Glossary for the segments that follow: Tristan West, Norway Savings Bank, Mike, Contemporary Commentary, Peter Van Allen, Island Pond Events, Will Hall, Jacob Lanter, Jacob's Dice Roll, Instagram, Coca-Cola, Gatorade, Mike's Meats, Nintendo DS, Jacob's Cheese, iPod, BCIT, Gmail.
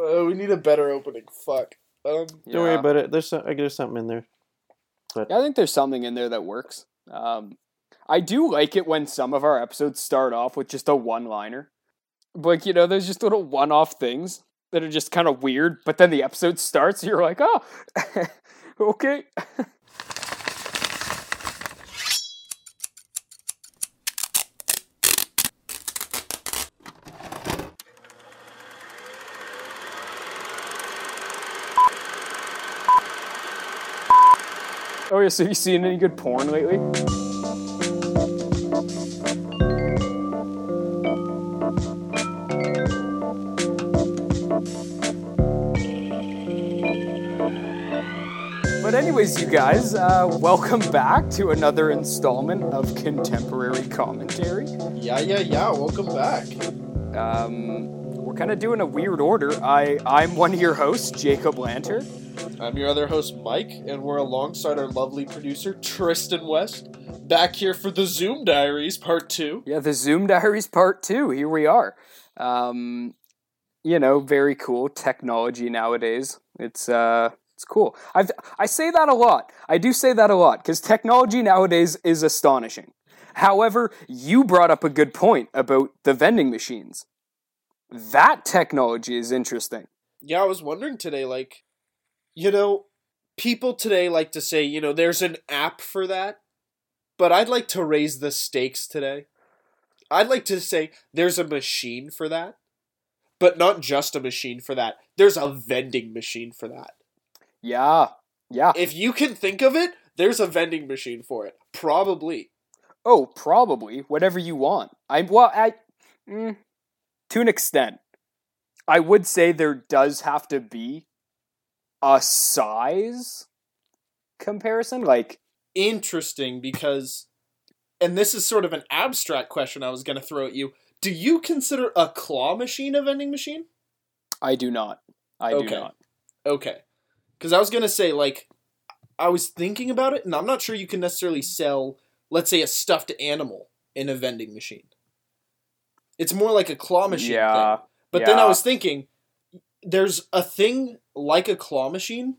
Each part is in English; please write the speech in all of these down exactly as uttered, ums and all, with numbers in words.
Uh, we need a better opening. Fuck. Um, Don't yeah. worry about it. There's some, I there's something in there. But. Yeah, I think there's something in there that works. Um, I do like it when some of our episodes start off with just a one-liner. Like, you know, there's just little one-off things that are just kind of weird, but then the episode starts, you're like, oh, okay. Oh yeah, so you seen any good porn lately? But anyways, you guys, uh, welcome back to another installment of Contemporary Commentary. Yeah, yeah, yeah, welcome back. Um, we're kind of doing a weird order. I, I'm one of your hosts, Jacob Lanter. I'm your other host, Mike, and we're alongside our lovely producer, Tristan West, back here for the Zoom Diaries Part two. Yeah, the Zoom Diaries Part two. Here we are. Um, you know, very cool technology nowadays. It's uh, it's cool. I I say that a lot. I do say that a lot, because technology nowadays is astonishing. However, you brought up a good point about the vending machines. That technology is interesting. Yeah, I was wondering today, like... You know, people today like to say, you know, there's an app for that, but I'd like to raise the stakes today. I'd like to say there's a machine for that, but not just a machine for that. There's a vending machine for that. Yeah, yeah. If you can think of it, there's a vending machine for it. Probably. Oh, probably. Whatever you want. I, well, I, mm, to an extent, I would say there does have to be a size comparison, like interesting, because, and this is sort of an abstract question I was going to throw at you. Do you consider a claw machine a vending machine? I do not. I okay. do not. Okay. Because I was going to say, like, I was thinking about it, and I'm not sure you can necessarily sell, let's say, a stuffed animal in a vending machine. It's more like a claw machine yeah. thing. But yeah. then I was thinking, there's a thing like a claw machine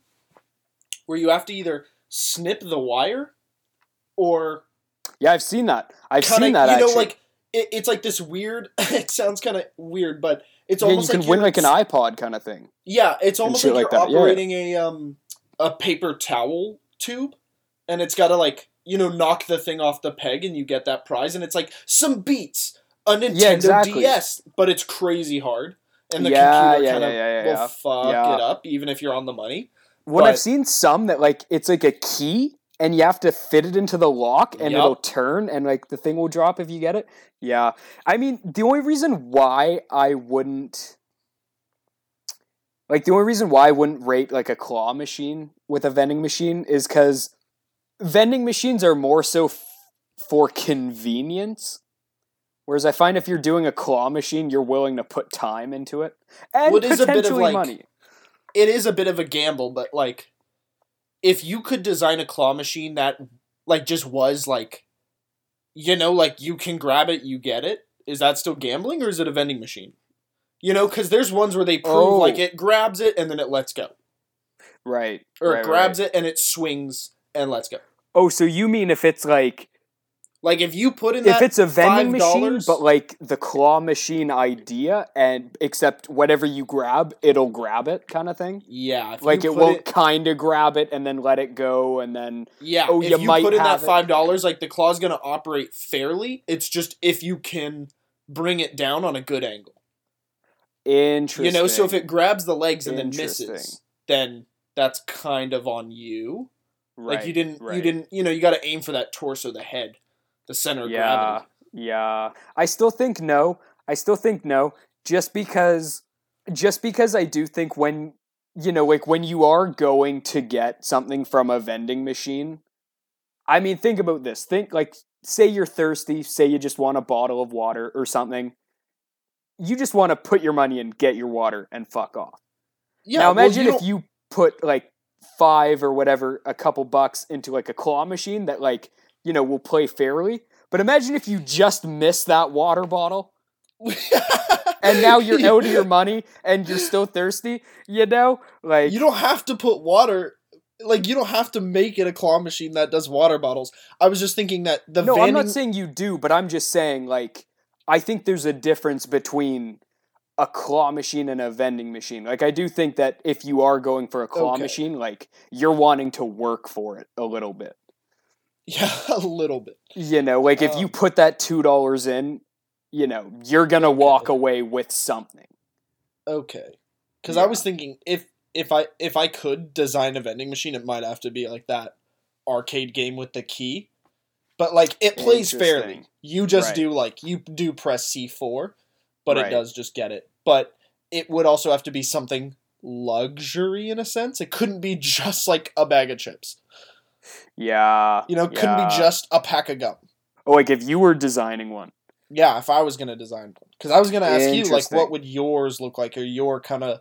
where you have to either snip the wire or... Yeah, I've seen that. I've kinda, seen that, you know, actually. Like, it, it's like this weird... It sounds kind of weird, but it's yeah, almost like... Yeah, you can like win like an iPod kind of thing. Yeah, it's almost like, like you're that. operating yeah. a um a paper towel tube, and it's got to, like, you know, knock the thing off the peg, and you get that prize, and it's like some beats, a Nintendo yeah, exactly. D S, but it's crazy hard. And the yeah, computer yeah, kind of yeah, yeah, yeah, will yeah. fuck yeah. it up, even if you're on the money. When but, I've seen some that, like, it's like a key, and you have to fit it into the lock, and yep. it'll turn, and, like, the thing will drop if you get it. Yeah. I mean, the only reason why I wouldn't... Like, the only reason why I wouldn't rate, like, a claw machine with a vending machine is because vending machines are more so f- for convenience. Whereas I find if you're doing a claw machine, you're willing to put time into it. And well, it potentially is a bit of like, money. It is a bit of a gamble, but, like, if you could design a claw machine that, like, just was, like, you know, like, you can grab it, you get it, is that still gambling, or is it a vending machine? You know, because there's ones where they prove, oh. like, it grabs it, and then it lets go. Right. Or right, it grabs right. it, and it swings, and lets go. Oh, so you mean if it's, like... Like, if you put in that If it's a vending machine, but, like, the claw machine idea, and except whatever you grab, it'll grab it kind of thing? Yeah. Like, it won't kind of grab it and then let it go, and then, yeah, oh, you might have it. If you put in that five dollars, like, the claw's going to operate fairly. It's just if you can bring it down on a good angle. Interesting. You know, so if it grabs the legs and then misses, then that's kind of on you. Right. Like, you didn't, right. you didn't, you know, you got to aim for that torso, the head. The center of yeah, gravity. Yeah. I still think no. I still think no. Just because just because I do think when you know, like when you are going to get something from a vending machine, I mean, think about this. Think like say you're thirsty, say you just want a bottle of water or something. You just want to put your money in, get your water, and fuck off. Yeah. Now imagine well, you if don't... you put like five or whatever, a couple bucks into like a claw machine that like you know, we'll play fairly. But imagine if you just miss that water bottle. and now you're out of your money and you're still thirsty, you know? Like, you don't have to put water... Like, you don't have to make it a claw machine that does water bottles. I was just thinking that the No, Vanning... I'm not saying you do, but I'm just saying, like, I think there's a difference between a claw machine and a vending machine. Like, I do think that if you are going for a claw okay. machine, like, you're wanting to work for it a little bit. Yeah, a little bit. You know, like, um, if you put that two dollars in, you know, you're going to okay. walk away with something. Okay. Because yeah. I was thinking, if... If I if I could design a vending machine, it might have to be like that arcade game with the key. But, like, it plays fairly. You just right. do, like, you do press C four, but right. it does just get it. But it would also have to be something luxury in a sense. It couldn't be just, like, a bag of chips. Yeah. You know, it yeah. couldn't be just a pack of gum. Oh, like, if you were designing one. Yeah, if I was going to design one. Because I was going to ask you, like, what would yours look like, or your kind of...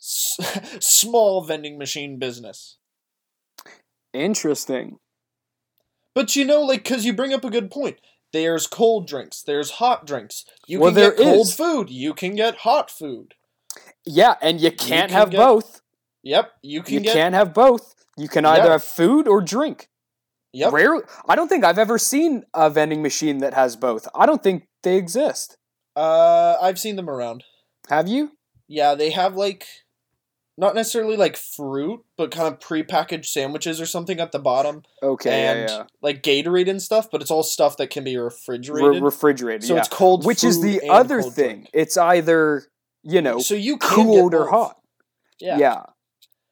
S- small vending machine business. Interesting. But, you know, like, because you bring up a good point. There's cold drinks. There's hot drinks. You well, can get cold is. food. You can get hot food. Yeah, and you can't you can have get, both. Yep, you can. You get, can't have both. You can either yep. have food or drink. Yep. Rarely, I don't think I've ever seen a vending machine that has both. I don't think they exist. Uh, I've seen them around. Have you? Yeah, they have, like... Not necessarily, like, fruit, but kind of prepackaged sandwiches or something at the bottom. Okay, And, yeah, yeah. like, Gatorade and stuff, but it's all stuff that can be refrigerated. Re- refrigerated, so yeah. So it's cold Which food is the other thing. Drink. It's either, you know, so you cooled or hot. Yeah. yeah.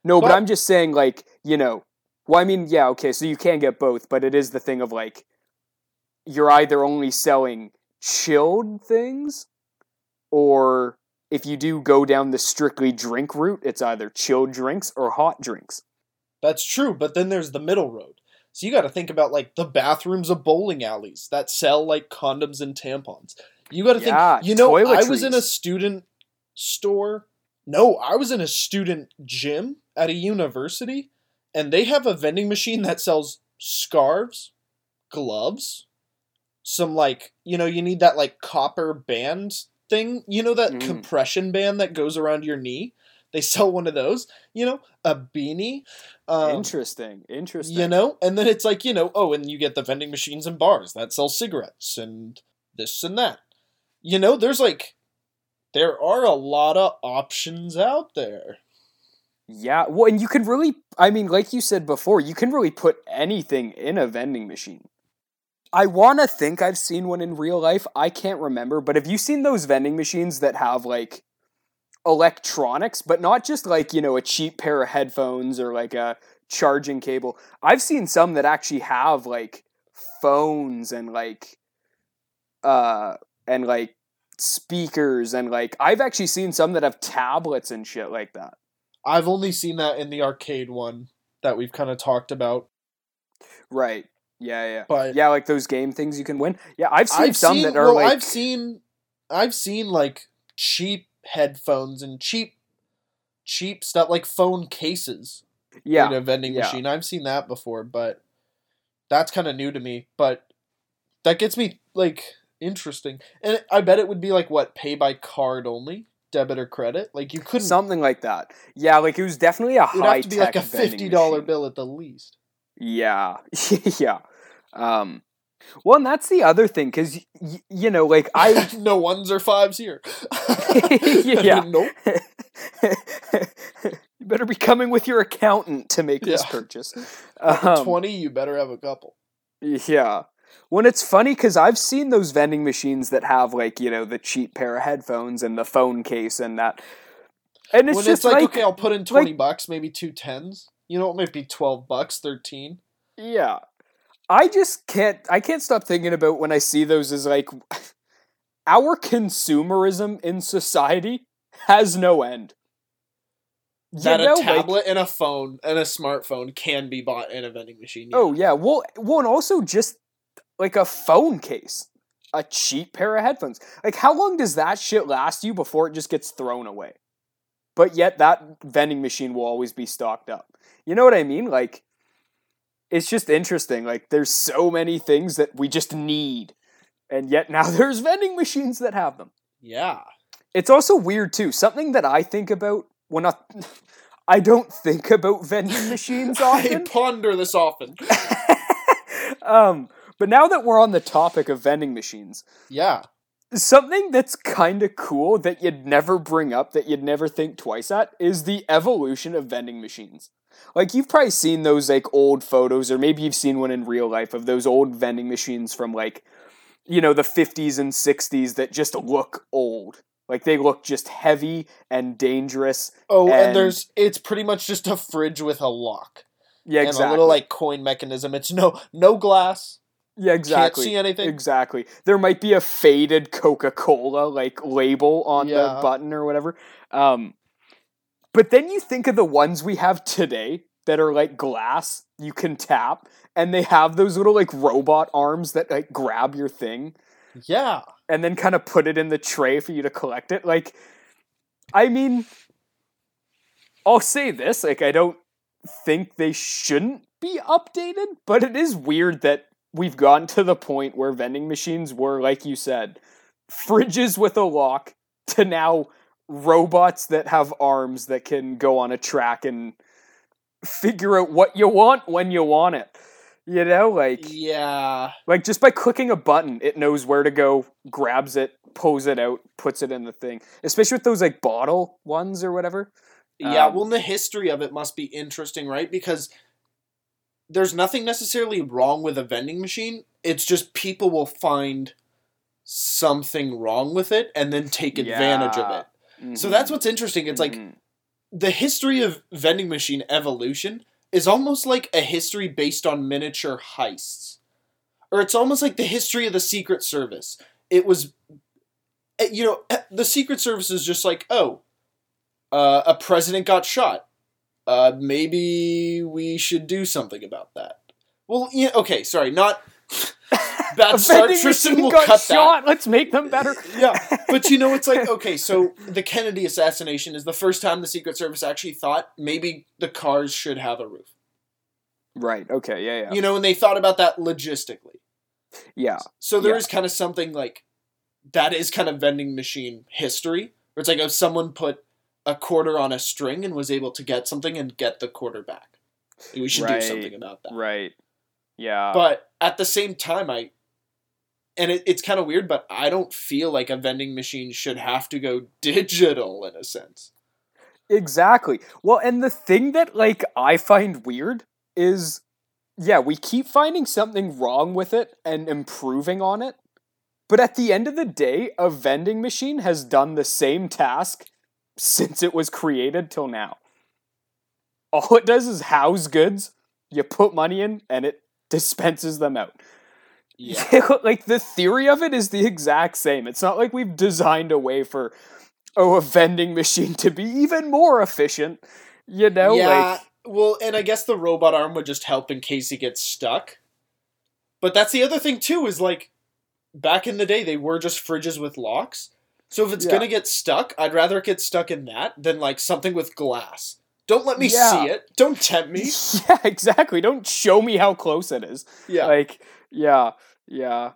No, but, but I'm just saying, like, you know... Well, I mean, yeah, okay, so you can get both, but it is the thing of, like... You're either only selling chilled things, or... If you do go down the strictly drink route, it's either chilled drinks or hot drinks. That's true, but then there's the middle road. So you got to think about, like, the bathrooms of bowling alleys that sell, like, condoms and tampons. You got to yeah, think, you know, toiletries. I was in a student store. No, I was in a student gym at a university, and they have a vending machine that sells scarves, gloves, some, like, you know, you need that, like, copper band thing, you know, that mm. compression band that goes around your knee. They sell one of those, you know, a beanie. Um, interesting, interesting. You know, and then it's like, you know, oh, and you get the vending machines and bars that sell cigarettes and this and that. You know, there's like, there are a lot of options out there. Yeah, well, and you can really, I mean, like you said before, you can really put anything in a vending machine. I want to think I've seen one in real life. I can't remember. But have you seen those vending machines that have, like, electronics, but not just, like, you know, a cheap pair of headphones or, like, a charging cable? I've seen some that actually have, like, phones and, like, uh, and, like, speakers and, like, I've actually seen some that have tablets and shit like that. I've only seen that in the arcade one that we've kind of talked about. Right. Yeah, yeah, but yeah, like those game things you can win. Yeah, I've seen I've some seen, that are well, like I've seen, I've seen like cheap headphones and cheap, cheap stuff like phone cases. Yeah, in a vending yeah. machine. I've seen that before, but that's kind of new to me. But that gets me like interesting, and I bet it would be like what pay by card only, debit or credit. Like you couldn't something like that. Yeah, like it was definitely a high tech vending machine. It would have to be like a fifty dollar bill at the least. Yeah, yeah. Um, well, and that's the other thing, because, y- y- you know, like, I... no ones or fives here. yeah. Nope. You better be coming with your accountant to make yeah. this purchase. Um, twenty, you better have a couple. Yeah. Well, and it's funny, because I've seen those vending machines that have, like, you know, the cheap pair of headphones and the phone case and that. And it's when just it's like, like... okay, I'll put in twenty like, bucks, maybe two tens. You know, it might be twelve bucks, thirteen. Yeah. I just can't, I can't stop thinking about when I see those is like, our consumerism in society has no end. You that know, a tablet like, and a phone and a smartphone can be bought in a vending machine. Yeah. Oh yeah. Well, well, and also just like a phone case, a cheap pair of headphones. Like how long does that shit last you before it just gets thrown away? But yet that vending machine will always be stocked up. You know what I mean? Like, it's just interesting. Like, there's so many things that we just need. And yet now there's vending machines that have them. Yeah. It's also weird, too. Something that I think about when I... I don't think about vending machines often. I ponder this often. um, but now that we're on the topic of vending machines... Yeah. Something that's kind of cool that you'd never bring up, that you'd never think twice at, is the evolution of vending machines. Like, you've probably seen those, like, old photos, or maybe you've seen one in real life of those old vending machines from, like, you know, the fifties and sixties that just look old. Like, they look just heavy and dangerous. Oh, and, and there's, it's pretty much just a fridge with a lock. Yeah, exactly. And a little, like, coin mechanism. It's no, no glass. Yeah, exactly. Can't see anything. Exactly. There might be a faded Coca-Cola, like, label on yeah. the button or whatever. Um, but then you think of the ones we have today that are, like, glass you can tap, and they have those little, like, robot arms that, like, grab your thing. Yeah. And then kind of put it in the tray for you to collect it. Like, I mean, I'll say this. Like, I don't think they shouldn't be updated, but it is weird that we've gotten to the point where vending machines were, like you said, fridges with a lock to now robots that have arms that can go on a track and figure out what you want when you want it. You know, like... Yeah. Like, just by clicking a button, it knows where to go, grabs it, pulls it out, puts it in the thing. Especially with those, like, bottle ones or whatever. Yeah, um, well, the history of it must be interesting, right? Because there's nothing necessarily wrong with a vending machine. It's just people will find something wrong with it and then take advantage yeah. of it. Mm-hmm. So that's what's interesting. It's mm-hmm. like the history of vending machine evolution... is almost like a history based on miniature heists. Or it's almost like the history of the Secret Service. It was, you know, the Secret Service is just like, oh, uh, a president got shot. Uh, maybe we should do something about that. Well, yeah, okay, sorry, not... That's Tristan will got cut shot. That. Let's make them better. Yeah, but you know, it's like, okay, so the Kennedy assassination is the first time the Secret Service actually thought maybe the cars should have a roof. Right, okay, yeah, yeah. You know, and they thought about that logistically. Yeah. So there yeah. is kind of something like, that is kind of vending machine history, where it's like if someone put a quarter on a string and was able to get something and get the quarter back. We should right, do something about that. Right, yeah. But at the same time, I... And it, it's kind of weird, but I don't feel like a vending machine should have to go digital in a sense. Exactly. Well, and the thing that, like, I find weird is, yeah, we keep finding something wrong with it and improving on it. But at the end of the day, a vending machine has done the same task since it was created till now. All it does is house goods, you put money in, and it dispenses them out. Yeah. Like, the theory of it is the exact same. It's not like we've designed a way for, oh, a vending machine to be even more efficient, you know? Yeah, like, well, and I guess the robot arm would just help in case he gets stuck. But that's the other thing, too, is, like, back in the day, they were just fridges with locks. So if it's yeah. going to get stuck, I'd rather it get stuck in that than, like, something with glass. Don't let me yeah. see it. Don't tempt me. Yeah, exactly. Don't show me how close it is. Yeah. Like... Yeah, yeah.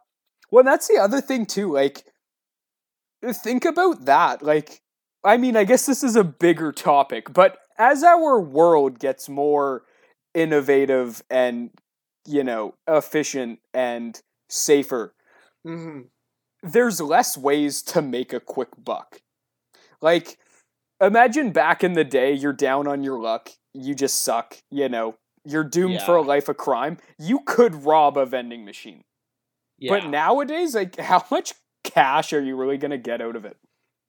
Well, that's the other thing, too. Like, think about that. Like, I mean, I guess this is a bigger topic, but as our world gets more innovative and, you know, efficient and safer, mm-hmm. there's less ways to make a quick buck. Like, imagine back in the day, you're down on your luck, you just suck, you know. You're doomed yeah. for a life of crime. You could rob a vending machine. Yeah. But nowadays, like, how much cash are you really going to get out of it?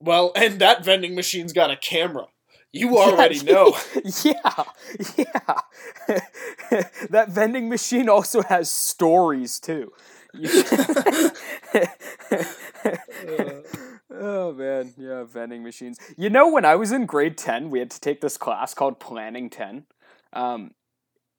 Well, and that vending machine's got a camera. You already yeah. know. Yeah. Yeah. That vending machine also has stories, too. Oh, man. Yeah, vending machines. You know, when I was in grade ten, we had to take this class called Planning ten. Um...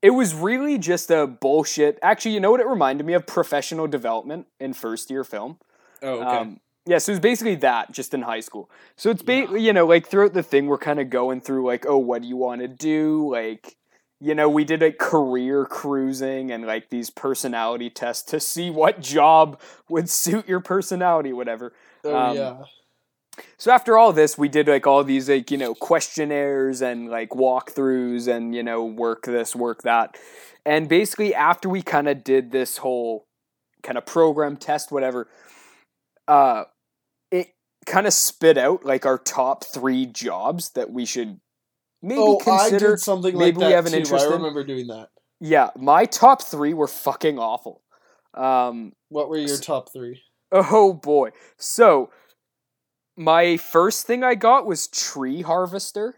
It was really just a bullshit... Actually, you know what it reminded me of? Professional development in first-year film. Oh, okay. Um, yeah, so it was basically that, just in high school. So it's basically, yeah. you know, like, throughout the thing, we're kind of going through, like, oh, what do you want to do? Like, you know, we did, like, career cruising and, like, these personality tests to see what job would suit your personality, whatever. Oh, um, yeah. So after all this, we did like all these like, you know, questionnaires and like walkthroughs and, you know, work this, work that. And basically after we kind of did this whole kind of program test, whatever, uh, it kind of spit out like our top three jobs that we should maybe oh, consider. I did something maybe like that we have an too. interest in. I remember doing that. Yeah. My top three were fucking awful. Um, what were your top three? Oh boy. So my first thing I got was tree harvester.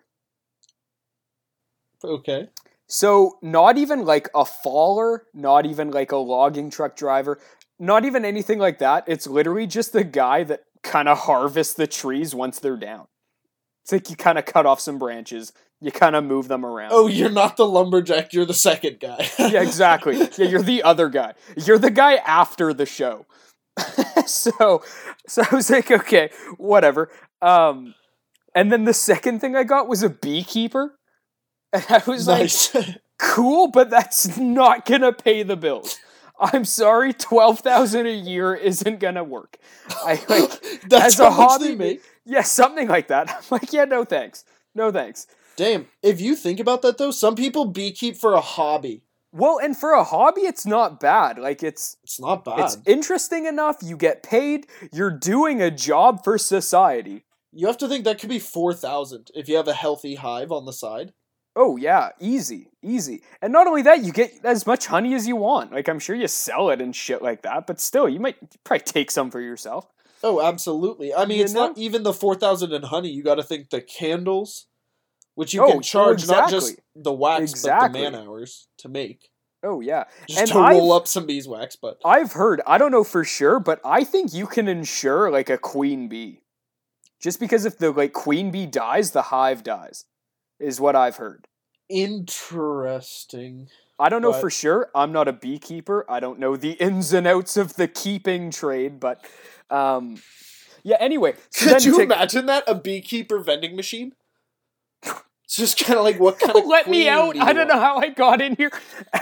Okay. So not even like a faller, not even like a logging truck driver, not even anything like that. It's literally just the guy that kind of harvests the trees once they're down. It's like you kind of cut off some branches, you kind of move them around. Oh, you're not the lumberjack, you're the second guy. Yeah, exactly. Yeah, you're the other guy. You're the guy after the show. so so I was like, okay, whatever. Um, and then the second thing I got was a beekeeper. And I was nice. like, cool, but that's not going to pay the bills. I'm sorry, twelve thousand dollars a year isn't going to work. I like that's as a hobby, they make? Yeah, something like that. I'm like, yeah, no thanks. No thanks. Damn, if you think about that though, some people beekeep for a hobby. Well, and for a hobby, it's not bad. Like, it's... It's not bad. It's interesting enough, you get paid, you're doing a job for society. You have to think that could be four thousand dollars if you have a healthy hive on the side. Oh, yeah. Easy. Easy. And not only that, you get as much honey as you want. Like, I'm sure you sell it and shit like that, but still, you might probably take some for yourself. Oh, absolutely. I mean, you it's know? not even the four thousand dollars in honey. You gotta think the candles... Which you oh, can charge exactly. not just the wax, exactly. but the man hours to make. Oh, yeah. Just and to I've, roll up some beeswax, but... I've heard, I don't know for sure, but I think you can insure, like, a queen bee. Just because if the, like, queen bee dies, the hive dies, is what I've heard. Interesting. I don't know but... for sure. I'm not a beekeeper. I don't know the ins and outs of the keeping trade, but... Um, yeah, anyway. So Could you take... imagine that? A beekeeper vending machine? It's just kind of like, what kind of Let queen me out. Do you I don't want? know how I got in here.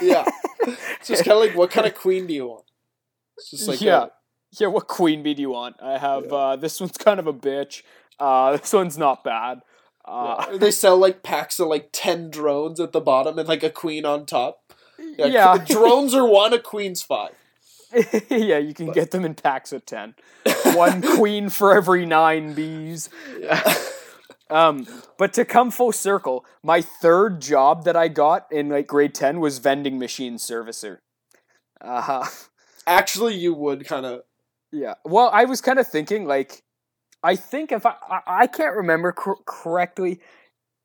Yeah. It's just kind of like, what kind of queen do you want? It's just like, yeah. A... Yeah, what queen bee do you want? I have, yeah. uh, this one's kind of a bitch. Uh, this one's not bad. Uh, yeah. They sell like packs of like ten drones at the bottom and like a queen on top. Yeah. yeah. The drones are one, a queen's five. yeah, you can but. get them in packs of ten. One queen for every nine bees. Yeah. Um, but to come full circle, my third job that I got in like grade ten was vending machine servicer. Uh huh. Actually, you would kind of. Yeah. Well, I was kind of thinking like, I think if I I, I can't remember cor- correctly,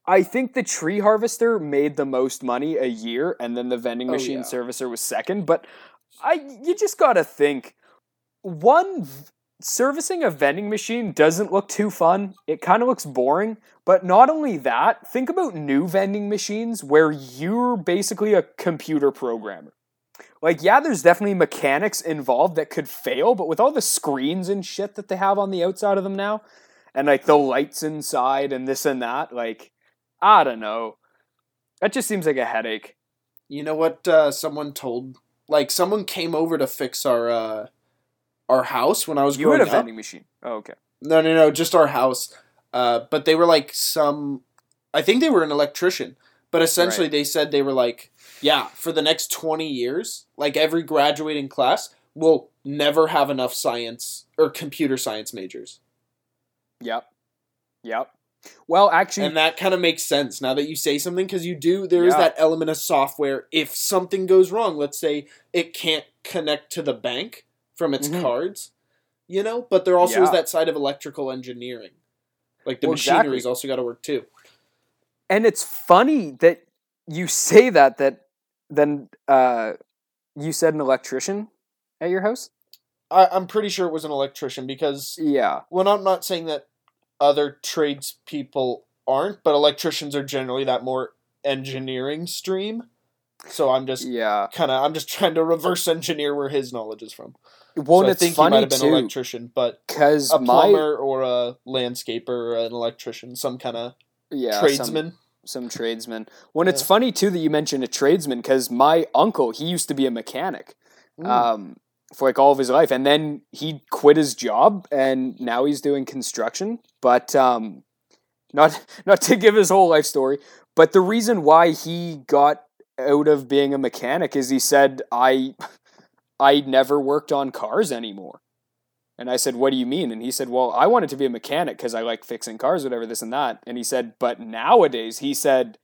I think the tree harvester made the most money a year, and then the vending machine oh, yeah. servicer was second. But I you just gotta think one. V- Servicing a vending machine doesn't look too fun. It kind of looks boring. But not only that, think about new vending machines where you're basically a computer programmer. Like, yeah, there's definitely mechanics involved that could fail, but with all the screens and shit that they have on the outside of them now, and, like, the lights inside and this and that, like, I don't know. That just seems like a headache. You know what uh, someone told... Like, someone came over to fix our... Uh... Our house when I was you growing up. You had a vending machine. Oh, okay. No, no, no, just our house. Uh, but they were like some... I think they were an electrician. But essentially right. they said they were like, yeah, for the next twenty years, like every graduating class, we'll never have enough science or computer science majors. Yep. Yep. Well, actually... And that kind of makes sense now that you say something, because you do... There yeah. is that element of software. If something goes wrong, let's say it can't connect to the bank... From its mm-hmm. cards, you know? But there also yeah. is that side of electrical engineering. Like, the well, machinery's exactly. also got to work, too. And it's funny that you say that, that then uh, you said an electrician at your house? I, I'm pretty sure it was an electrician, because... Yeah. Well, I'm not saying that other tradespeople aren't, but electricians are generally that more engineering stream. So I'm just yeah. kind of... I'm just trying to reverse engineer where his knowledge is from. Well, so I think he might have been too, an electrician, but a plumber my, or a landscaper or an electrician, some kind of yeah, tradesman. Some, some tradesman. When yeah. it's funny, too, that you mentioned a tradesman, because my uncle, he used to be a mechanic. Mm. Um, for like all of his life. And then he quit his job and now he's doing construction. But um, not not to give his whole life story, but the reason why he got out of being a mechanic is he said, I I never worked on cars anymore. And I said, what do you mean? And he said, well, I wanted to be a mechanic because I like fixing cars, whatever, this and that. And he said, but nowadays, he said,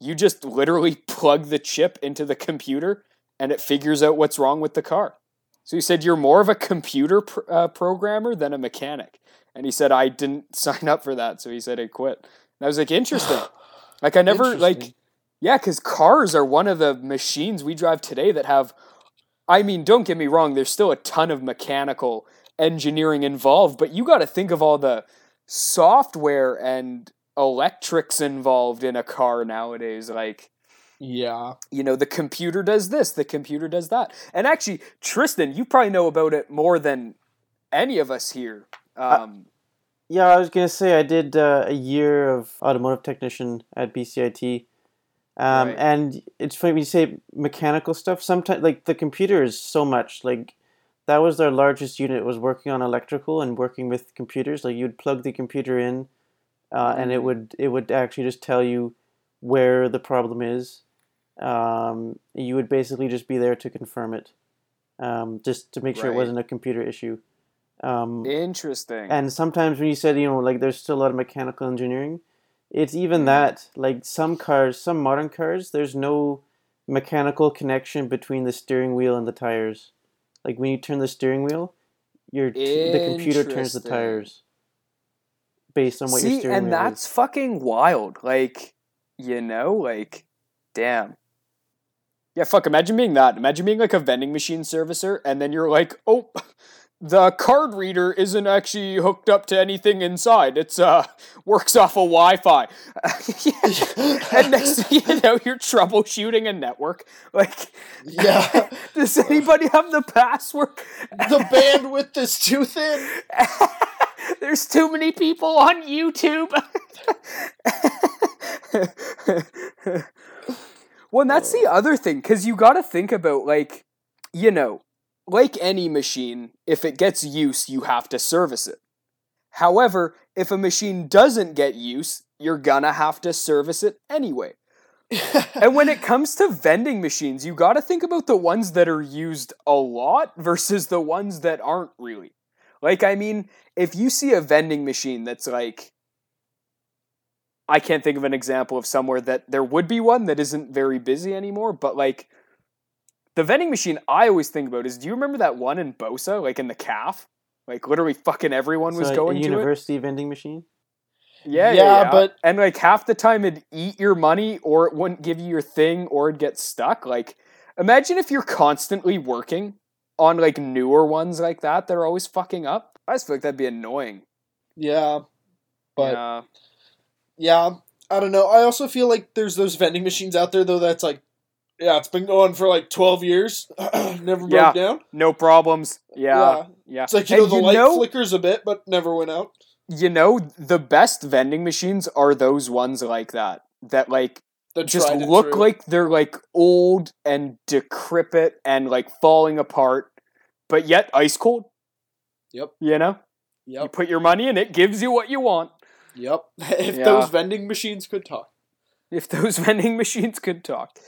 you just literally plug the chip into the computer and it figures out what's wrong with the car. So he said, you're more of a computer pr- uh, programmer than a mechanic. And he said, I didn't sign up for that. So he said, I quit. And I was like, interesting. Like I never like, yeah, because cars are one of the machines we drive today that have, I mean, don't get me wrong, there's still a ton of mechanical engineering involved, but you got to think of all the software and electrics involved in a car nowadays. Like, yeah, you know, the computer does this, the computer does that. And actually, Tristan, you probably know about it more than any of us here. Um, uh, yeah, I was gonna say I did uh, a year of automotive technician at B C I T, um, right. And it's funny when you say mechanical stuff. Sometimes, like the computer is so much like. That was their largest unit, was working on electrical and working with computers. Like you'd plug the computer in uh, and it would it would actually just tell you where the problem is. Um, you would basically just be there to confirm it, um, just to make sure right. it wasn't a computer issue. Um, Interesting. And sometimes when you said, you know, like there's still a lot of mechanical engineering, it's even that. Like some cars, some modern cars, there's no mechanical connection between the steering wheel and the tires. Like when you turn the steering wheel, your t- the computer turns the tires based on what See, your steering wheel is. See, and that's fucking wild. Like, you know, like, damn. Yeah, fuck, imagine being that. Imagine being like a vending machine servicer and then you're like, oh, the card reader isn't actually hooked up to anything inside. It's uh works off of Wi-Fi. And next thing you know, you're troubleshooting a network. Like, yeah. Does anybody have the password? The bandwidth is too thin. There's too many people on YouTube. Well, and that's the other thing, because you got to think about, like, you know, like any machine, if it gets use, you have to service it. However, if a machine doesn't get use, you're gonna have to service it anyway. And when it comes to vending machines, you gotta think about the ones that are used a lot versus the ones that aren't really. Like, I mean, if you see a vending machine that's like... I can't think of an example of somewhere that there would be one that isn't very busy anymore, but like... The vending machine I always think about is, do you remember that one in Bosa, like in the C A F? Like literally fucking everyone was so going to it. A university vending machine? Yeah, yeah, yeah, yeah. But... And like half the time it'd eat your money or it wouldn't give you your thing or it'd get stuck. Like imagine if you're constantly working on like newer ones like that that are always fucking up. I just feel like that'd be annoying. Yeah, but... Yeah. yeah, I don't know. I also feel like there's those vending machines out there though that's like, yeah, it's been going for like twelve years. Never broke yeah, down. No problems. Yeah, yeah. yeah. It's like, you know, and the you light know, flickers a bit, but never went out. You know, the best vending machines are those ones like that. That like the just look true. Like they're like old and decrepit and like falling apart, but yet ice cold. Yep. You know? Yep. You put your money in, it gives you what you want. Yep. if yeah. those vending machines could talk. If those vending machines could talk.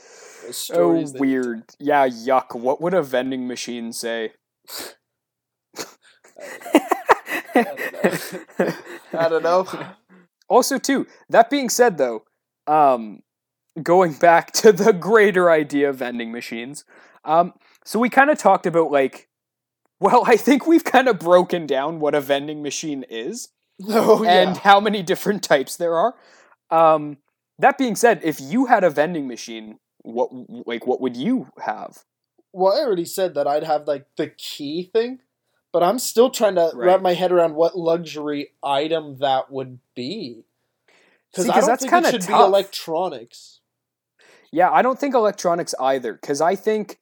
Oh, weird. Yeah, yuck. What would a vending machine say? I don't know. I don't know. Also, too, that being said, though, um, going back to the greater idea of vending machines, um, so we kind of talked about, like, well, I think we've kind of broken down what a vending machine is oh, yeah. and how many different types there are. Um, that being said, if you had a vending machine, What like what would you have? Well, I already said that I'd have like the key thing, but I'm still trying to right. wrap my head around what luxury item that would be. Because I don't that's think it should tough. Be electronics. Yeah, I don't think electronics either. Because I think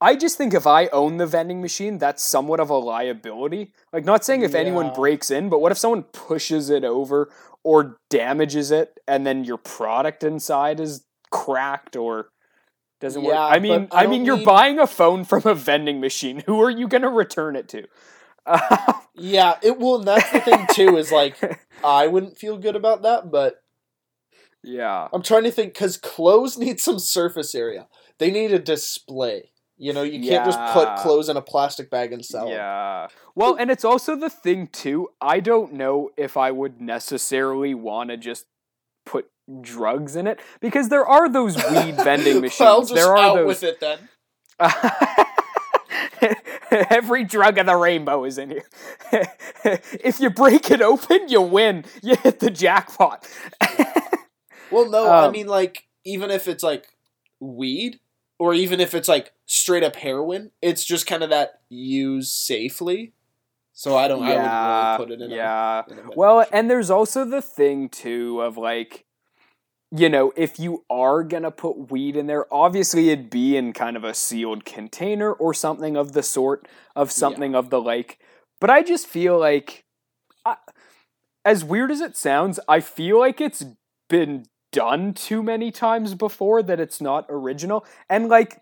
I just think if I own the vending machine, that's somewhat of a liability. Like, not saying if yeah. anyone breaks in, but what if someone pushes it over or damages it, and then your product inside is cracked or Doesn't yeah, work. I mean, I, I mean, you're need... buying a phone from a vending machine. Who are you going to return it to? Uh, yeah, it will. That's the thing too. Is like, I wouldn't feel good about that, but yeah, I'm trying to think because clothes need some surface area. They need a display. You know, you yeah. can't just put clothes in a plastic bag and sell yeah. them. Yeah. Well, and it's also the thing too. I don't know if I would necessarily want to just put drugs in it because there are those weed vending machines. Well, just there are out those... with it then. Every drug of the rainbow is in here. If you break it open, you win. You hit the jackpot. Well, no, um, I mean, like, even if it's like weed, or even if it's like straight up heroin, it's just kind of that use safely. So I don't. Yeah, I would really put it in. Yeah. A, in a well, machine. And there's also the thing too of like, you know, if you are gonna put weed in there, obviously it'd be in kind of a sealed container or something of the sort of something yeah. of the like. But I just feel like, I, as weird as it sounds, I feel like it's been done too many times before that it's not original. And like,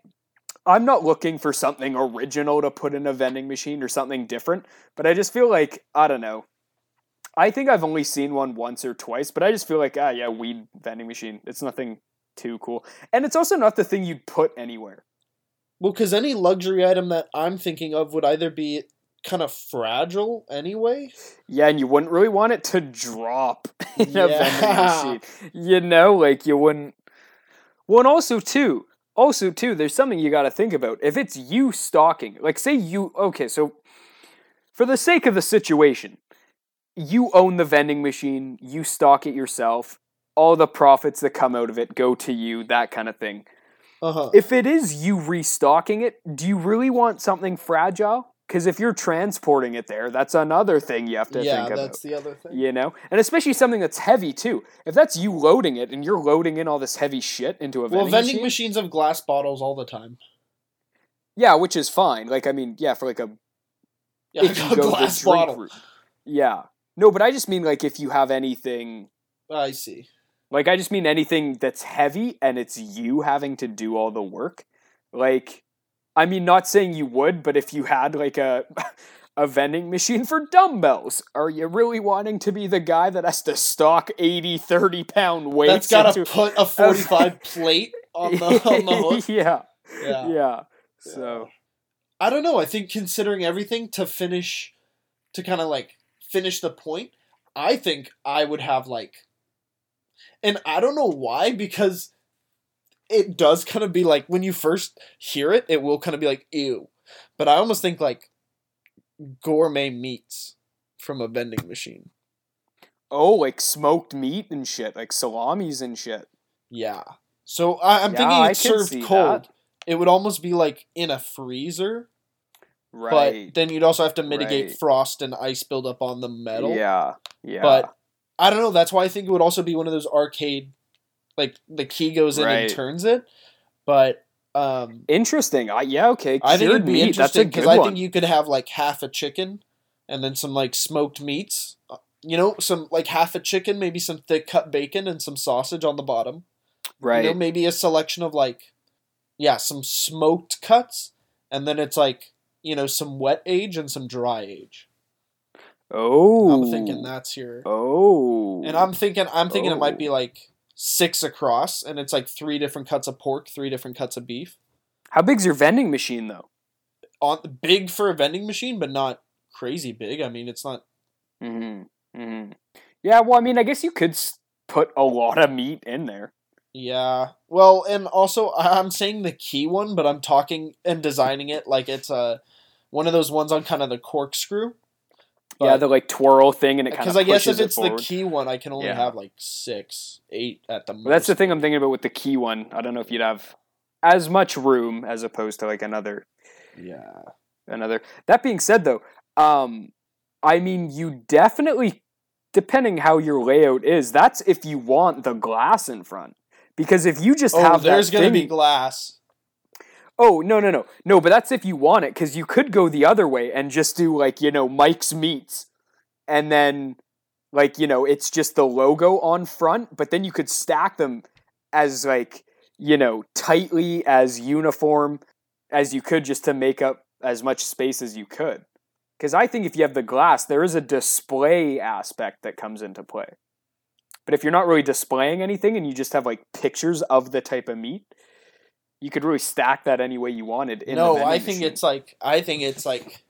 I'm not looking for something original to put in a vending machine or something different, but I just feel like, I don't know. I think I've only seen one once or twice, but I just feel like, ah, yeah, weed vending machine. It's nothing too cool. And it's also not the thing you'd put anywhere. Well, because any luxury item that I'm thinking of would either be kind of fragile anyway. Yeah, and you wouldn't really want it to drop in yeah. a vending machine. You know, like you wouldn't... Well, and also too, also too, there's something you got to think about. If it's you stocking, like say you... Okay, so for the sake of the situation, you own the vending machine, you stock it yourself, all the profits that come out of it go to you, that kind of thing. Uh-huh. If it is you restocking it, do you really want something fragile? Because if you're transporting it there, that's another thing you have to yeah, think about. Yeah, that's the other thing. You know? And especially something that's heavy, too. If that's you loading it, and you're loading in all this heavy shit into a vending machine... Well, vending machine, machines have glass bottles all the time. Yeah, which is fine. Like, I mean, yeah, for like a... Yeah, like a glass bottle. Route. Yeah. No, but I just mean, like, if you have anything... I see. Like, I just mean anything that's heavy, and it's you having to do all the work. Like... I mean, not saying you would, but if you had like a a vending machine for dumbbells, are you really wanting to be the guy that has to stock eighty, thirty pound weights? That's got to put a forty-five plate on the, on the hook. Yeah. yeah. Yeah. So. I don't know. I think considering everything to finish, to kind of like finish the point, I think I would have like, and I don't know why, because it does kind of be like, when you first hear it, it will kind of be like, ew. But I almost think like gourmet meats from a vending machine. Oh, like smoked meat and shit, like salamis and shit. Yeah. So I, I'm yeah, thinking it's served cold. That. It would almost be like in a freezer. Right. But then you'd also have to mitigate right. frost and ice buildup on the metal. Yeah. Yeah. But I don't know. That's why I think it would also be one of those arcade. Like, the key goes in right. and turns it, but... Um, interesting. I, yeah, okay. Cured I think it'd be meat. Interesting, because I think you could have, like, half a chicken, and then some, like, smoked meats. You know, some, like, half a chicken, maybe some thick-cut bacon, and some sausage on the bottom. Right. You know, maybe a selection of, like, yeah, some smoked cuts, and then it's, like, you know, some wet age and some dry age. Oh. I'm thinking that's your... Oh. And I'm thinking, I'm thinking oh. it might be, like... six across, and it's like three different cuts of pork, three different cuts of beef. How big's your vending machine, though? On big for a vending machine, but not crazy big. I mean, it's not... Mm-hmm. Mm-hmm. Yeah, well, I mean, I guess you could put a lot of meat in there. Yeah. Well, and also, I'm saying the key one, but I'm talking and designing it like it's a one of those ones on kind of the corkscrew. But, yeah, the like twirl thing, and it kind of pushes it forward. Because I guess if it's the key one, I can only yeah. have like six, eight at the most. Well, that's the thing I'm thinking about with the key one. I don't know if you'd have as much room as opposed to like another. Yeah. Another. That being said, though, um, I mean, you definitely, depending how your layout is, that's if you want the glass in front. Because if you just oh, have there's that gonna thing, be glass. Oh, no, no, no. No, but that's if you want it, because you could go the other way and just do, like, you know, Mike's Meats. And then, like, you know, it's just the logo on front, but then you could stack them as, like, you know, tightly as uniform as you could just to make up as much space as you could. Because I think if you have the glass, there is a display aspect that comes into play. But if you're not really displaying anything and you just have like pictures of the type of meat, you could really stack that any way you wanted. In no, I think machine. it's like I think it's like,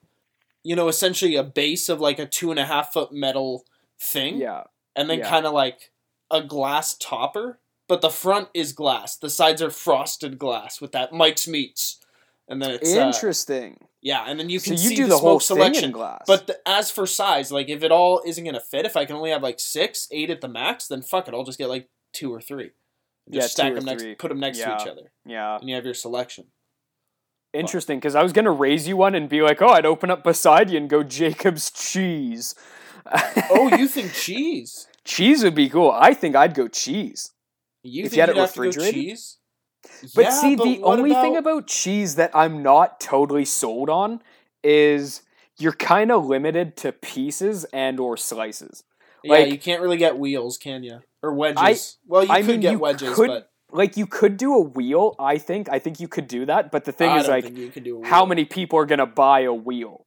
you know, essentially a base of like a two and a half foot metal thing. Yeah. And then yeah. kind of like a glass topper, but the front is glass. The sides are frosted glass with that Mike's Meats. And then it's interesting. Uh, yeah, and then you can so you see do the, the whole smoke selection thing in glass. But the, as for size, like if it all isn't gonna fit, if I can only have like six, eight at the max, then fuck it, I'll just get like two or three. Just yeah, stack them next, three. put them next yeah. to each other. Yeah, and you have your selection. Interesting, because I was gonna raise you one and be like, oh, I'd open up beside you and go Jacob's Cheese. Oh, you think cheese? Cheese would be cool. I think I'd go cheese. You if think you had you'd it have to go cheese? But yeah, see, but the only about... thing about cheese that I'm not totally sold on is you're kind of limited to pieces and or slices. Like, yeah, you can't really get wheels, can you? Or wedges. I, well, you I could mean, get you wedges, could, but... Like, you could do a wheel, I think. I think you could do that, but the thing I is, like, how many people are going to buy a wheel?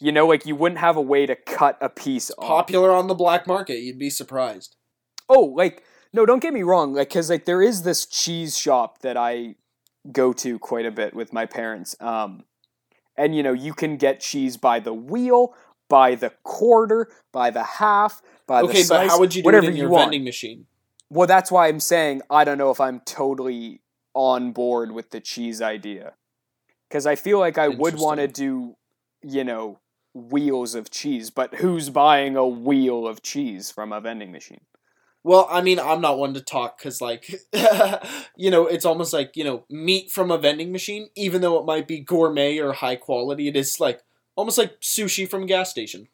You know, like, you wouldn't have a way to cut a piece off. Popular on the black market, you'd be surprised. Oh, like... No, don't get me wrong, like, because, like, there is this cheese shop that I go to quite a bit with my parents, um, and, you know, you can get cheese by the wheel, by the quarter, by the half, by okay, the slice, Okay, but how would you do it in you your want. vending machine? Well, that's why I'm saying I don't know if I'm totally on board with the cheese idea, because I feel like I would want to do, you know, wheels of cheese, but who's buying a wheel of cheese from a vending machine? Well, I mean, I'm not one to talk because, like, you know, it's almost like, you know, meat from a vending machine, even though it might be gourmet or high quality, it is, like, almost like sushi from a gas station.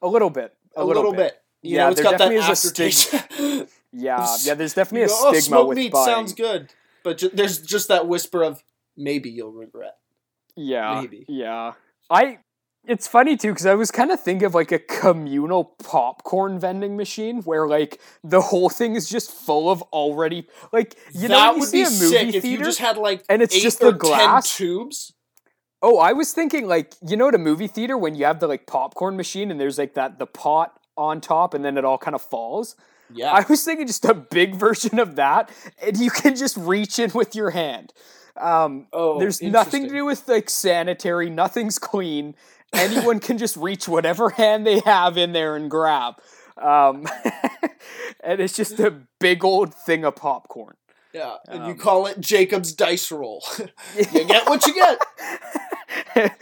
A little bit. A, a little, little bit. bit. You yeah, know, it's got that aftertaste. yeah, yeah, there's definitely a go, stigma oh, smoked with meat buying. Sounds good, but ju- there's just that whisper of, maybe you'll regret. Yeah, maybe. yeah. I... It's funny, too, because I was kind of thinking of, like, a communal popcorn vending machine where, like, the whole thing is just full of already... Like, you that know, you see a movie theater you just had, like, and it's just the glass tubes. Oh, I was thinking, like, you know, at a movie theater when you have the, like, popcorn machine and there's, like, that the pot on top and then it all kind of falls? Yeah. I was thinking just a big version of that, and you can just reach in with your hand. Um, oh, there's nothing to do with, like, sanitary, nothing's clean... Anyone can just reach whatever hand they have in there and grab. Um, and it's just a big old thing of popcorn. Yeah, and um, you call it Jacob's Dice Roll. You get what you get.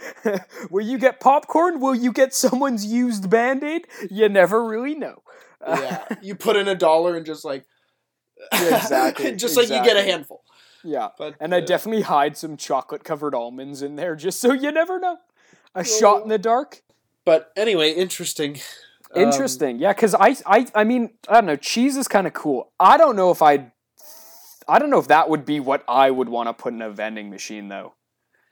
Will you get popcorn? Will you get someone's used Band-Aid? You never really know. Yeah, you put in a dollar and just like... Yeah, exactly. just exactly. like you get a handful. Yeah, but, and uh, I definitely hide some chocolate-covered almonds in there just so you never know. A shot in the dark. But anyway, interesting. Interesting. Um, yeah, because I, I I mean, I don't know. Cheese is kind of cool. I don't know if I'd... I don't know if that would be what I would want to put in a vending machine, though.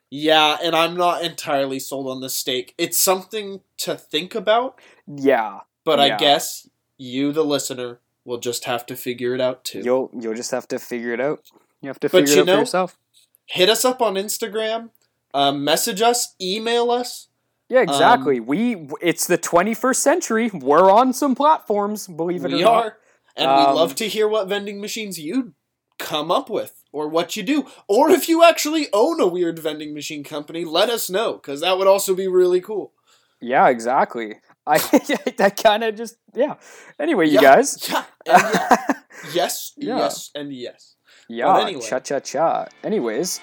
Yeah, and I'm not entirely sold on the steak. It's something to think about. Yeah. But yeah. I guess you, the listener, will just have to figure it out, too. You'll, you'll just have to figure it out. You have to but figure it out know, for yourself. Hit us up on Instagram. Um, message us, email us. Yeah, exactly. Um, we it's the twenty-first century. We're on some platforms, believe it or not. We are, and um, we love to hear what vending machines you come up with, or what you do, or if you actually own a weird vending machine company. Let us know, because that would also be really cool. Yeah, exactly. I that kind of just yeah. Anyway, you yeah, guys. Yeah, and yeah. yes, yeah. yes, and yes. Yeah. Anyway. Cha cha cha. Anyways.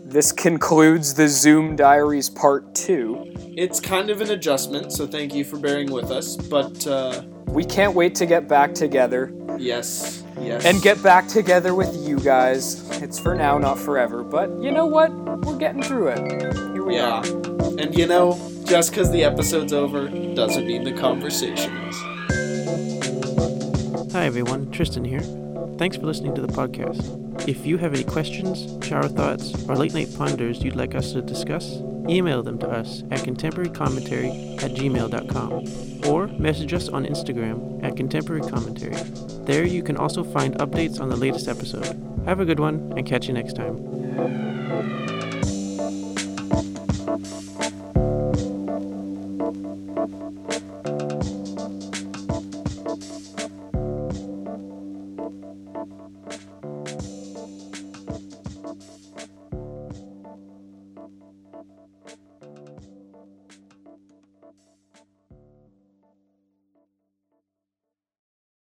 This concludes the Zoom Diaries Part two. It's kind of an adjustment, so thank you for bearing with us, but... Uh, we can't wait to get back together. Yes, yes. And get back together with you guys. It's for now, not forever, but you know what? We're getting through it. Here we yeah. are. And you know, just because the episode's over doesn't mean the conversation is. Hi everyone, Tristan here. Thanks for listening to the podcast. If you have any questions, shower thoughts, or late night ponders you'd like us to discuss, email them to us at contemporary commentary at gmail dot com or message us on Instagram at Contemporary Commentary. There you can also find updates on the latest episode. Have a good one and catch you next time.